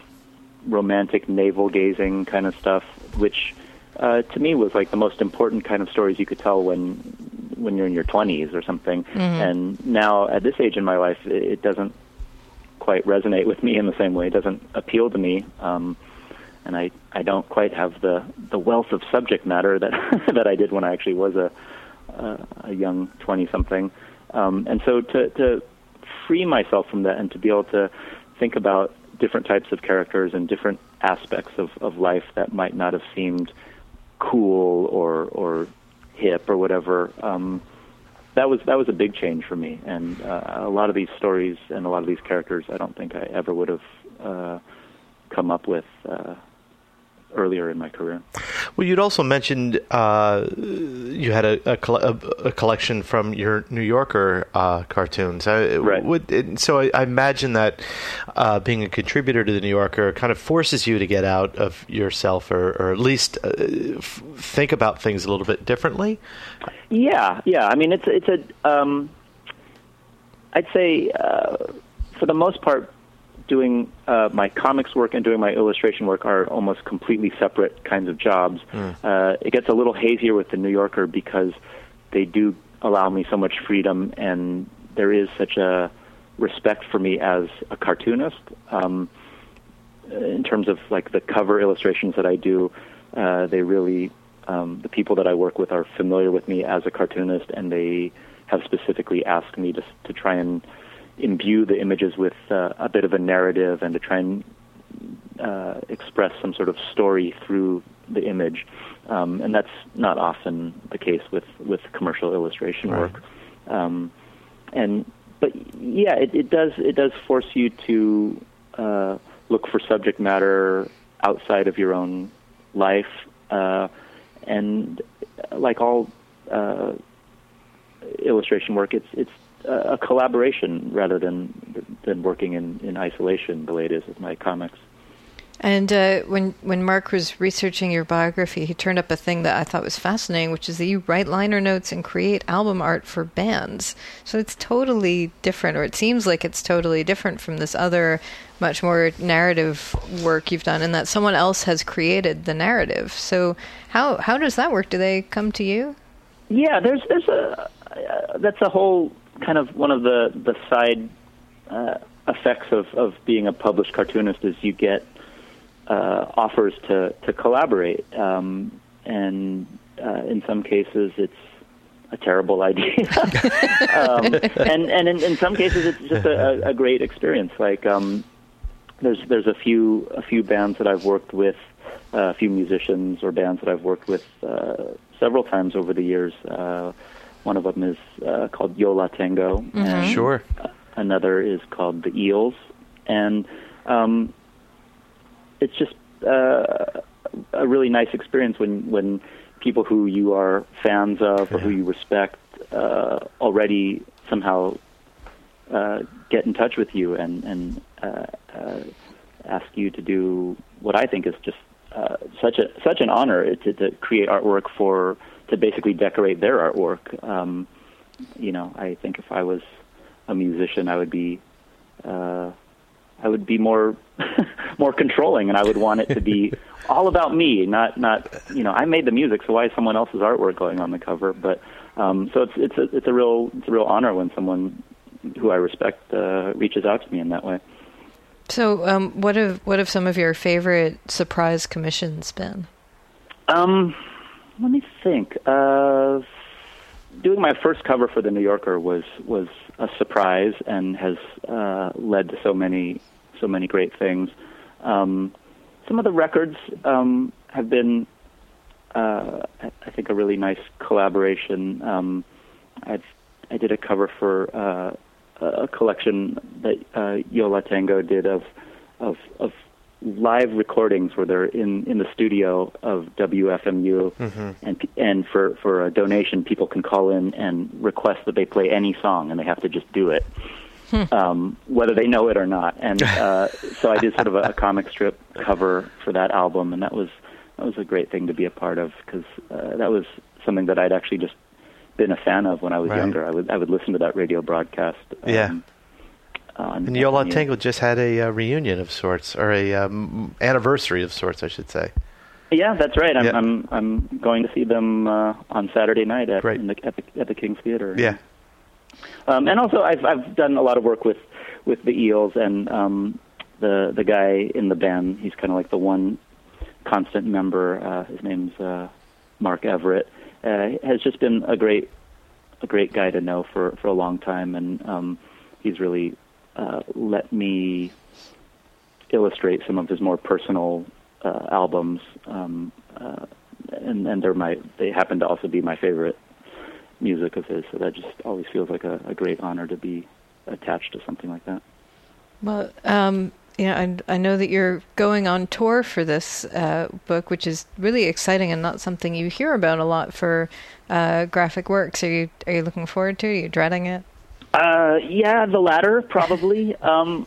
romantic navel-gazing kind of stuff, which uh, to me was like the most important kind of stories you could tell when when you're in your twenties or something. Mm-hmm. And now at this age in my life, it, it doesn't quite resonate with me in the same way. It doesn't appeal to me. Um, And I, I don't quite have the, the wealth of subject matter that that I did when I actually was a a, a young twenty-something. Um, and so to, to free myself from that and to be able to think about different types of characters and different aspects of, of life that might not have seemed cool or or hip or whatever, um, that was that was a big change for me. And uh, a lot of these stories and a lot of these characters I don't think I ever would have uh, come up with uh earlier in my career. Well, you'd also mentioned uh, you had a, a, a collection from your New Yorker uh, cartoons. I, right. Would, it, so I, I imagine that uh, being a contributor to the New Yorker kind of forces you to get out of yourself, or, or at least uh, f- think about things a little bit differently. Yeah, yeah. I mean, it's it's a. Um, I'd say uh, for the most part, doing uh, my comics work and doing my illustration work are almost completely separate kinds of jobs. Mm. Uh, it gets a little hazier with The New Yorker because they do allow me so much freedom, and there is such a respect for me as a cartoonist. Um, in terms of like the cover illustrations that I do, uh, they really, um, the people that I work with are familiar with me as a cartoonist, and they have specifically asked me to, to try and imbue the images with uh, a bit of a narrative and to try and uh, express some sort of story through the image. Um, and that's not often the case with, with commercial illustration right. work. Um, and but yeah, it, it does it does force you to uh, look for subject matter outside of your own life. Uh, and like all uh, illustration work. It's it's a collaboration rather than than working in, in isolation, the way it is with my comics. And uh, when when Mark was researching your biography, he turned up a thing that I thought was fascinating, which is that you write liner notes and create album art for bands. So it's totally different, or it seems like it's totally different from this other, much more narrative work you've done, in that someone else has created the narrative. So how how does that work? Do they come to you? Yeah, there's there's a uh, that's a whole kind of one of the the side uh, effects of of being a published cartoonist is you get Uh, offers to, to collaborate, um, and uh, in some cases it's a terrible idea, um, and and in, in some cases it's just a, a great experience. Like um, there's there's a few a few bands that I've worked with, uh, a few musicians or bands that I've worked with uh, several times over the years. Uh, one of them is uh, called Yo La Tengo, mm-hmm. and sure. Another is called the Eels, and um, it's just uh, a really nice experience when, when people who you are fans of or who you respect uh, already somehow uh, get in touch with you and, and uh, uh, ask you to do what I think is just uh, such a such an honor to, to create artwork for, to basically decorate their artwork. Um, you know, I think if I was a musician, I would be... Uh, I would be more more controlling, and I would want it to be all about me, not, not you know, I made the music, so why is someone else's artwork going on the cover? But um, so it's it's a, it's a real it's a real honor when someone who I respect uh, reaches out to me in that way. So um, what have what have some of your favorite surprise commissions been? Um, let me think. Uh, doing my first cover for The New Yorker was was a surprise, and has uh, led to so many so many great things. Um, some of the records um, have been, uh, I think, a really nice collaboration. Um, I've, I did a cover for uh, a collection that uh, Yo La Tengo did of, of of live recordings where they're in, in the studio of W F M U, mm-hmm. and and for, for a donation, people can call in and request that they play any song, and they have to just do it. Um, whether they know it or not, and uh, so I did sort of a, a comic strip cover for that album, and that was that was a great thing to be a part of, because uh, that was something that I'd actually just been a fan of when I was right. younger. I would I would listen to that radio broadcast. Um, yeah, on, and Yo La Tengo just had a uh, reunion of sorts, or a um, anniversary of sorts, I should say. Yeah, that's right. I'm yeah. I'm, I'm going to see them uh, on Saturday night at in the, at, the, at the King's Theater. Yeah. Um, and also, I've I've done a lot of work with, with the Eels, and um, the the guy in the band. He's kind of like the one constant member. Uh, his name's uh, Mark Everett. Uh, has just been a great a great guy to know for, for a long time, and um, he's really uh, let me illustrate some of his more personal uh, albums, um, uh, and and they're my they happen to also be my favorite music of his, so that just always feels like a, a great honor to be attached to something like that. Well, um, yeah, I, I know that you're going on tour for this uh, book, which is really exciting and not something you hear about a lot for uh, graphic works. Are you are you looking forward to it? Are you dreading it? Uh, yeah, the latter probably. um,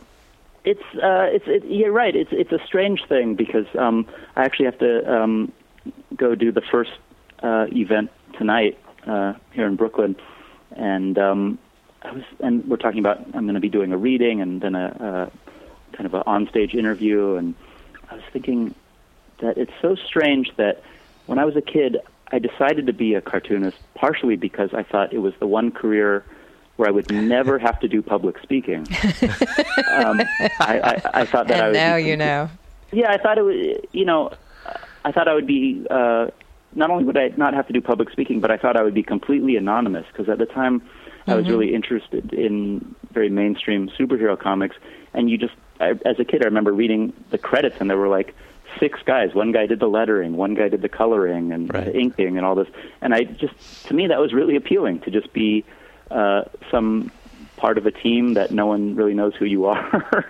it's uh, it's it, you're right. It's it's a strange thing because um, I actually have to um, go do the first uh, event tonight. Uh, here in Brooklyn, and um, I was, and we're talking about I'm going to be doing a reading and then a, a kind of an onstage interview, and I was thinking that it's so strange that when I was a kid, I decided to be a cartoonist partially because I thought it was the one career where I would never have to do public speaking. um, I, I, I thought that and I would now be, you know. Yeah, I thought it would. You know, I thought I would be. Uh, Not only would I not have to do public speaking, but I thought I would be completely anonymous, because at the time mm-hmm. I was really interested in very mainstream superhero comics. And you just, I, as a kid, I remember reading the credits, and there were like six guys. One guy did the lettering, one guy did the coloring and right. the inking and all this. And I just, to me, that was really appealing, to just be uh, some part of a team that no one really knows who you are,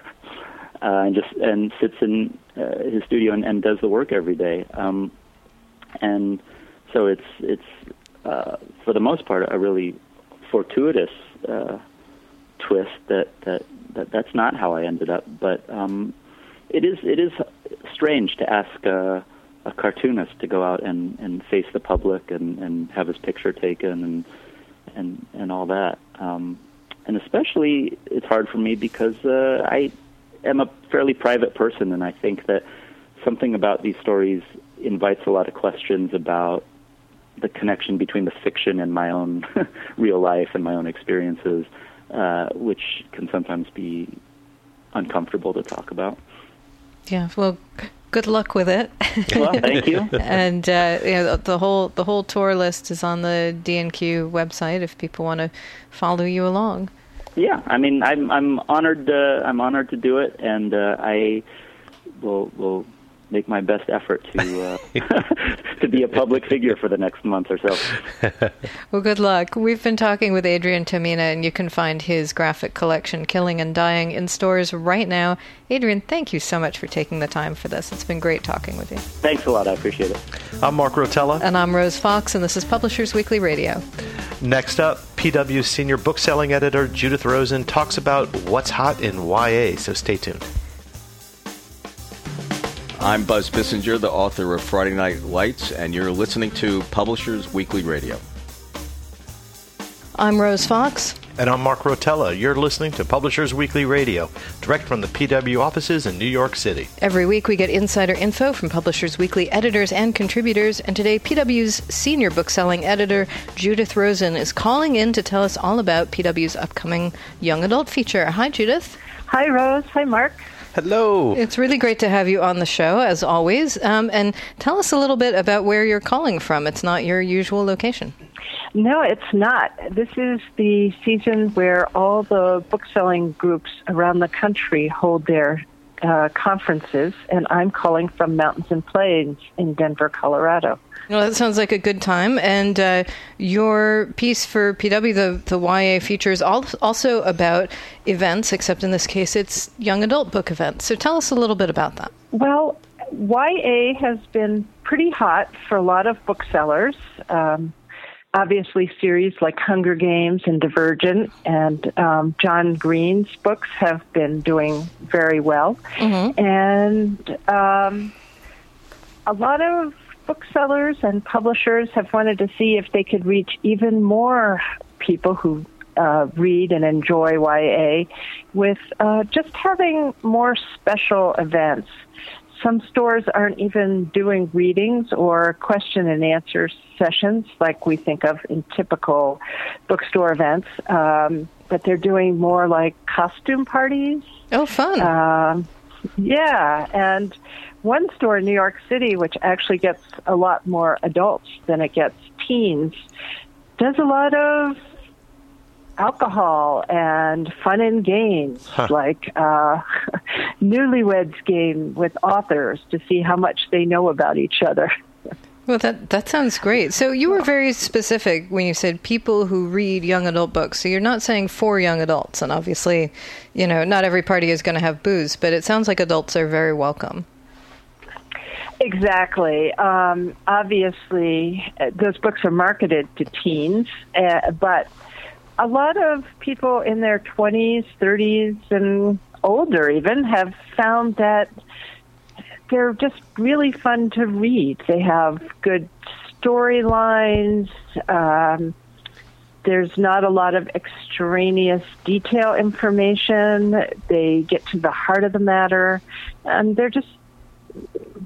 uh, and just and sits in uh, his studio and, and does the work every day. Um, And so it's it's uh, for the most part, a really fortuitous uh, twist that, that that that's not how I ended up. But um, it is it is strange to ask a, a cartoonist to go out and, and face the public and, and have his picture taken and and and all that. Um, and especially, it's hard for me because uh, I am a fairly private person, and I think that something about these stories invites a lot of questions about the connection between the fiction and my own real life and my own experiences, uh, which can sometimes be uncomfortable to talk about. Yeah, well, good luck with it. Well, thank you. And uh, you know, the whole the whole tour list is on the D N Q website if people want to follow you along. Yeah, I mean, I'm I'm honored uh, I'm honored to do it, and uh, I will will. make my best effort to uh, to be a public figure for the next month or so. Well, good luck. We've been talking with Adrian Tomine, and you can find his graphic collection, Killing and Dying, in stores right now. Adrian, thank you so much for taking the time for this. It's been great talking with you. Thanks a lot. I appreciate it. I'm Mark Rotella. And I'm Rose Fox, and this is Publishers Weekly Radio. Next up, P W Senior Bookselling Editor Judith Rosen talks about what's hot in Y A, so stay tuned. I'm Buzz Bissinger, the author of Friday Night Lights, and you're listening to Publishers Weekly Radio. I'm Rose Fox. And I'm Mark Rotella. You're listening to Publishers Weekly Radio, direct from the P W offices in New York City. Every week we get insider info from Publishers Weekly editors and contributors, and today P W's senior bookselling editor, Judith Rosen, is calling in to tell us all about P W's upcoming young adult feature. Hi, Judith. Hi, Rose. Hi, Mark. Hello. It's really great to have you on the show, as always. Um, and tell us a little bit about where you're calling from. It's not your usual location. No, it's not. This is the season where all the bookselling groups around the country hold their uh, conferences, and I'm calling from Mountains and Plains in Denver, Colorado. Well, that sounds like a good time. And uh, your piece for P W, the, the Y A feature, is also about events, except in this case it's young adult book events. So tell us a little bit about that. Well, Y A has been pretty hot for a lot of booksellers. Um, obviously, series like Hunger Games and Divergent and um, John Green's books have been doing very well. Mm-hmm. And um, a lot of booksellers and publishers have wanted to see if they could reach even more people who uh, read and enjoy Y A with uh, just having more special events. Some stores aren't even doing readings or question and answer sessions like we think of in typical bookstore events, um, but they're doing more like costume parties. Oh, fun. Um, yeah, and one store in New York City, which actually gets a lot more adults than it gets teens, does a lot of alcohol and fun and games, huh. like uh, Newlyweds game with authors to see how much they know about each other. Well, that that sounds great. So you were very specific when you said people who read young adult books. So you're not saying for young adults. And obviously, you know, not every party is going to have booze, but it sounds like adults are very welcome. Exactly. Um, obviously, those books are marketed to teens, uh, but a lot of people in their twenties, thirties, and older even have found that they're just really fun to read. They have good storylines. Um, there's not a lot of extraneous detail information. They get to the heart of the matter. And they're just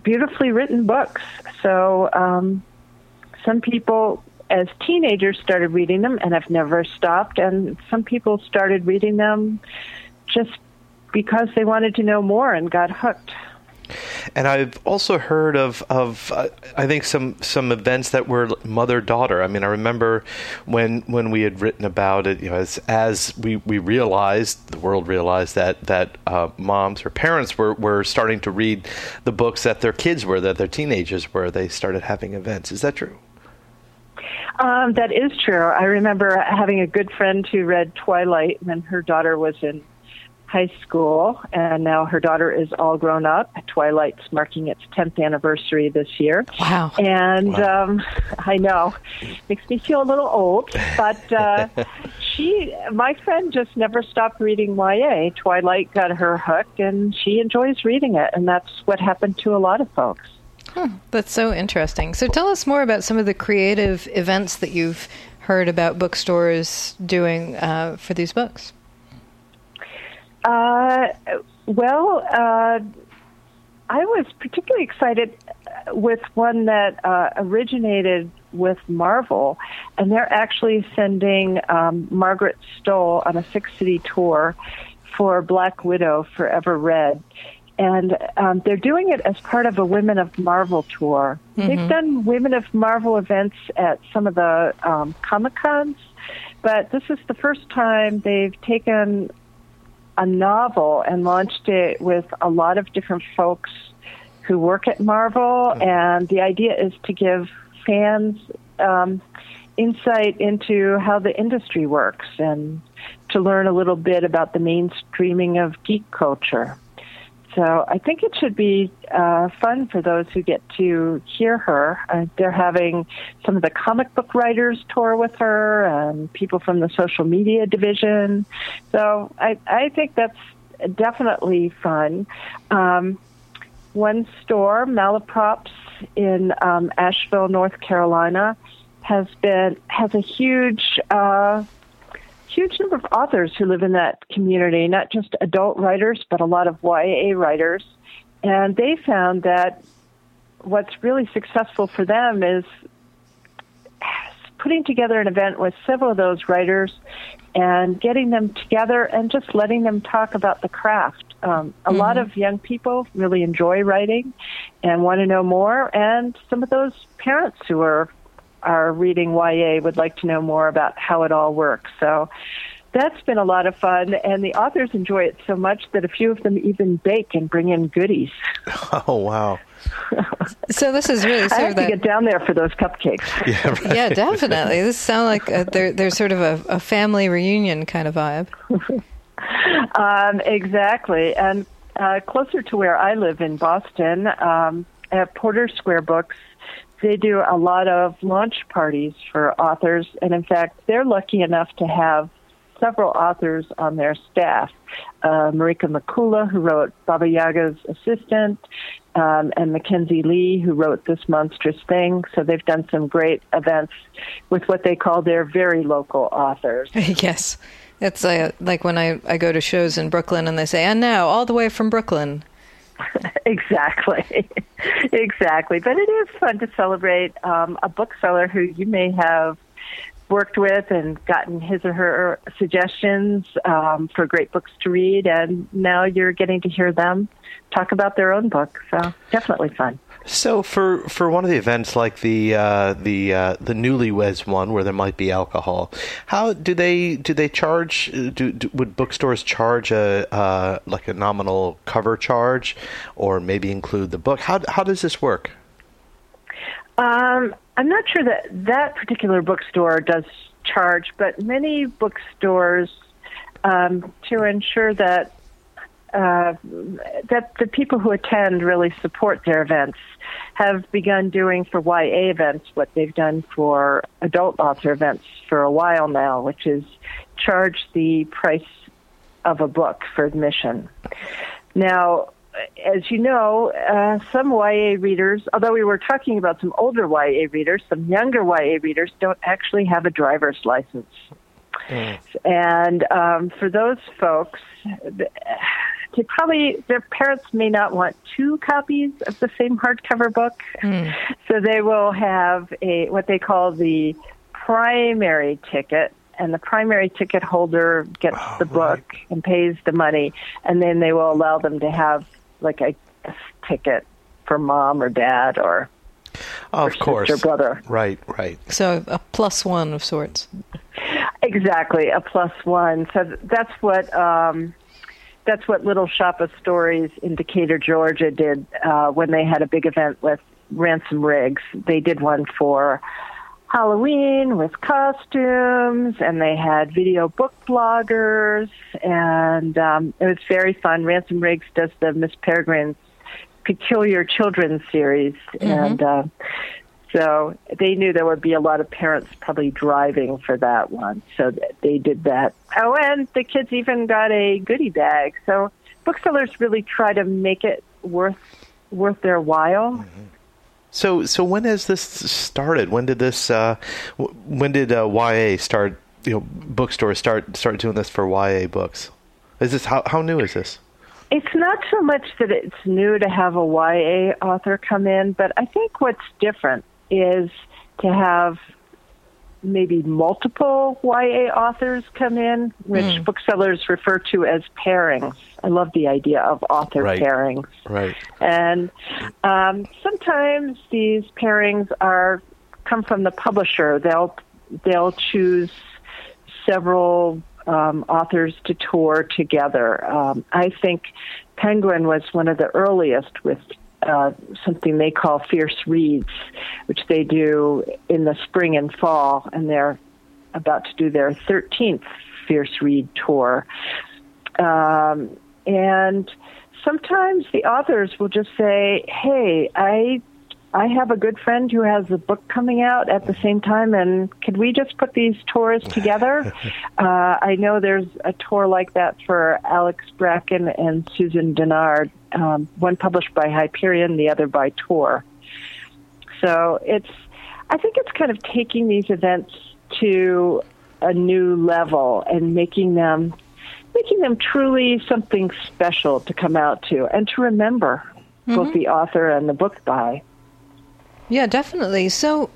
beautifully written books. So um, some people, as teenagers, started reading them and have never stopped. And some people started reading them just because they wanted to know more and got hooked. And I've also heard of, of uh, I think, some, some events that were mother-daughter. I mean, I remember when when we had written about it, you know, as, as we, we realized, the world realized that, that uh, moms or parents were, were starting to read the books that their kids were, that their teenagers were. They started having events. Is that true? Um, that is true. I remember having a good friend who read Twilight when her daughter was in high school, and now her daughter is all grown up. Twilight's marking its tenth anniversary this year. Wow. And wow. Um, I know, makes me feel a little old, but uh, she, my friend just never stopped reading Y A. Twilight got her hooked, and she enjoys reading it, and that's what happened to a lot of folks. Hmm, that's so interesting. So tell us more about some of the creative events that you've heard about bookstores doing uh, for these books. Uh, well, uh, I was particularly excited with one that uh, originated with Marvel, and they're actually sending um, Margaret Stoll on a six-city tour for Black Widow Forever Red. And um, they're doing it as part of a Women of Marvel tour. Mm-hmm. They've done Women of Marvel events at some of the um, Comic-Cons, but this is the first time they've taken a novel and launched it with a lot of different folks who work at Marvel. And the idea is to give fans um, insight into how the industry works and to learn a little bit about the mainstreaming of geek culture. So I think it should be uh, fun for those who get to hear her. Uh, they're having some of the comic book writers tour with her and people from the social media division. So I, I think that's definitely fun. Um, one store, Malaprops in um, Asheville, North Carolina, has been has a huge... Uh, huge number of authors who live in that community, not just adult writers, but a lot of Y A writers. And they found that what's really successful for them is putting together an event with several of those writers and getting them together and just letting them talk about the craft. Um, a mm-hmm. lot of young people really enjoy writing and want to know more. And some of those parents who are are reading Y A would like to know more about how it all works. So that's been a lot of fun, and the authors enjoy it so much that a few of them even bake and bring in goodies. Oh, wow. So this is really sort I have of that... to get down there for those cupcakes. Yeah, right. Yeah, definitely. This sounds like a, they're, they're sort of a, a family reunion kind of vibe. um, exactly. And uh, closer to where I live in Boston, um, at Porter Square Books, they do a lot of launch parties for authors, and in fact, they're lucky enough to have several authors on their staff. Uh, Marika Mikula, who wrote Baba Yaga's Assistant, um, and Mackenzie Lee, who wrote This Monstrous Thing. So they've done some great events with what they call their very local authors. Yes. It's uh, like when I, I go to shows in Brooklyn and they say, and now, all the way from Brooklyn. Exactly. Exactly. But it is fun to celebrate um, a bookseller who you may have worked with and gotten his or her suggestions um, for great books to read, and now you're getting to hear them talk about their own book. So definitely fun. So for, for one of the events like the uh, the uh, the Newlyweds one where there might be alcohol, how do they do they charge? Do, do would bookstores charge a uh, like a nominal cover charge, or maybe include the book? How how does this work? Um, I'm not sure that that particular bookstore does charge, but many bookstores um, to ensure that. Uh, that the people who attend really support their events have begun doing for Y A events what they've done for adult author events for a while now, which is charge the price of a book for admission. Now, as you know, uh, some Y A readers, although we were talking about some older Y A readers, some younger Y A readers don't actually have a driver's license. Mm. And um, for those folks... They probably, their parents may not want two copies of the same hardcover book, mm. so they will have a what they call the primary ticket, and the primary ticket holder gets oh, the book right. and pays the money, and then they will allow them to have like a guest ticket for mom or dad or, oh, or of sister course. or brother. Right, right. So a plus one of sorts. Exactly, a plus one. So that's what... Um, That's what Little Shop of Stories in Decatur, Georgia did uh, when they had a big event with Ransom Riggs. They did one for Halloween with costumes, and they had video book bloggers, and um, it was very fun. Ransom Riggs does the Miss Peregrine's Peculiar Children series, mm-hmm. and uh, so they knew there would be a lot of parents probably driving for that one, so they did that. Oh, and the kids even got a goodie bag, so booksellers really try to make it worth worth their while. Mm-hmm. So, so when has this started? When did this? Uh, when did uh, Y A start? You know, bookstores start start doing this for Y A books. Is this how how new is this? It's not so much that it's new to have a Y A author come in, but I think what's different is to have maybe multiple Y A authors come in, which mm. booksellers refer to as pairings. I love the idea of author right. pairings. Right. And um, sometimes these pairings are come from the publisher. They'll they'll choose several um, authors to tour together. Um, I think Penguin was one of the earliest with Uh, something they call Fierce Reads, which they do in the spring and fall, and they're about to do their thirteenth Fierce Read tour. Um, and sometimes the authors will just say, hey, I I have a good friend who has a book coming out at the same time, and could we just put these tours together? uh, I know there's a tour like that for Alex Bracken and Susan Denard, um, one published by Hyperion, the other by Tor. So it's, I think it's kind of taking these events to a new level and making them, making them truly something special to come out to and to remember mm-hmm. both the author and the book by. Yeah, definitely. So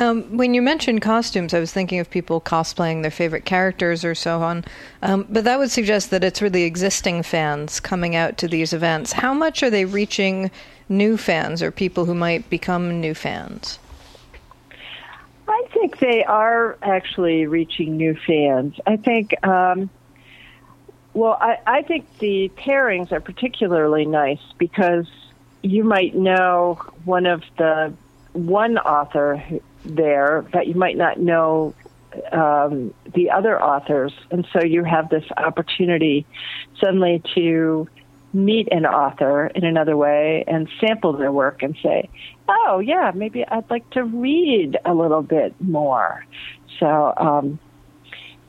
um, when you mentioned costumes, I was thinking of people cosplaying their favorite characters or so on. Um, but that would suggest that it's really existing fans coming out to these events. How much are they reaching new fans or people who might become new fans? I think they are actually reaching new fans. I think, um, well, I, I think the pairings are particularly nice because you might know one of the one author there, but you might not know um, the other authors. And so you have this opportunity suddenly to meet an author in another way and sample their work and say, oh, yeah, maybe I'd like to read a little bit more. So, um,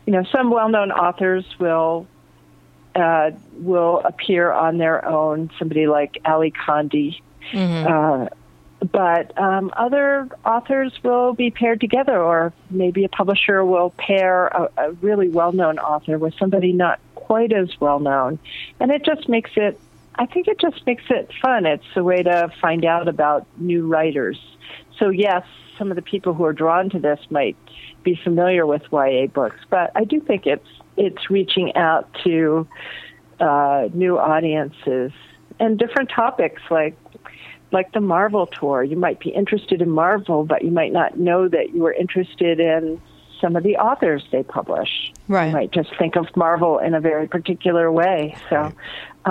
you know, some well-known authors will Uh, will appear on their own, somebody like Ali Condi. Mm-hmm. Uh, but um, other authors will be paired together, or maybe a publisher will pair a, a really well-known author with somebody not quite as well-known. And it just makes it, I think it just makes it fun. It's a way to find out about new writers. So yes, some of the people who are drawn to this might be familiar with Y A books, but I do think it's it's reaching out to uh, new audiences and different topics, like like the Marvel tour. You might be interested in Marvel, but you might not know that you were interested in some of the authors they publish. Right. You might just think of Marvel in a very particular way. So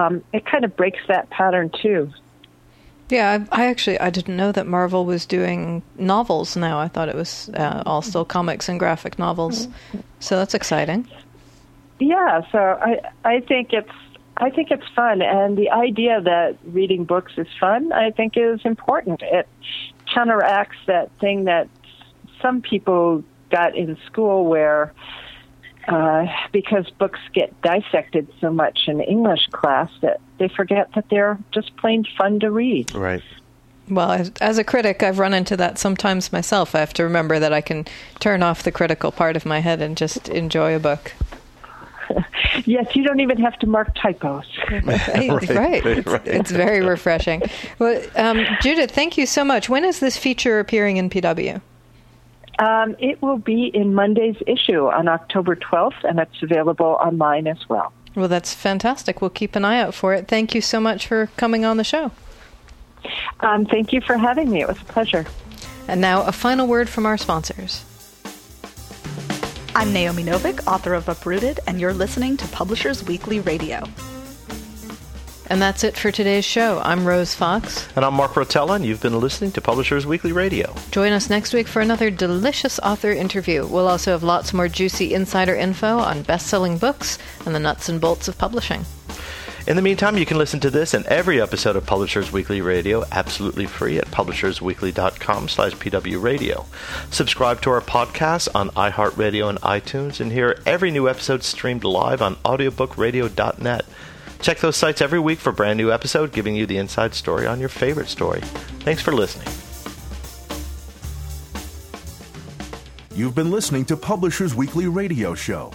um, it kind of breaks that pattern, too. Yeah, I, I actually, I didn't know that Marvel was doing novels now. I thought it was uh, all still comics and graphic novels. Mm-hmm. So that's exciting. Yeah, so I I think it's I think it's fun, and the idea that reading books is fun, I think, is important. It counteracts that thing that some people got in school, where uh, because books get dissected so much in English class that they forget that they're just plain fun to read. Right. Well, as a critic, I've run into that sometimes myself. I have to remember that I can turn off the critical part of my head and just enjoy a book. Yes, you don't even have to mark typos. Right, right. It's, right. It's very refreshing. Well, um, Judith, thank you so much. When is this feature appearing in P W? Um, it will be in Monday's issue on October twelfth, and it's available online as well. Well, that's fantastic. We'll keep an eye out for it. Thank you so much for coming on the show. Um, thank you for having me. It was a pleasure. And now a final word from our sponsors. I'm Naomi Novik, author of Uprooted, and you're listening to Publishers Weekly Radio. And that's it for today's show. I'm Rose Fox. And I'm Mark Rotella, and you've been listening to Publishers Weekly Radio. Join us next week for another delicious author interview. We'll also have lots more juicy insider info on best-selling books and the nuts and bolts of publishing. In the meantime, you can listen to this and every episode of Publishers Weekly Radio absolutely free at publishersweekly.com slash pwradio. Subscribe to our podcast on iHeartRadio and iTunes, and hear every new episode streamed live on audiobook radio dot net. Check those sites every week for a brand new episode, giving you the inside story on your favorite story. Thanks for listening. You've been listening to Publishers Weekly Radio Show.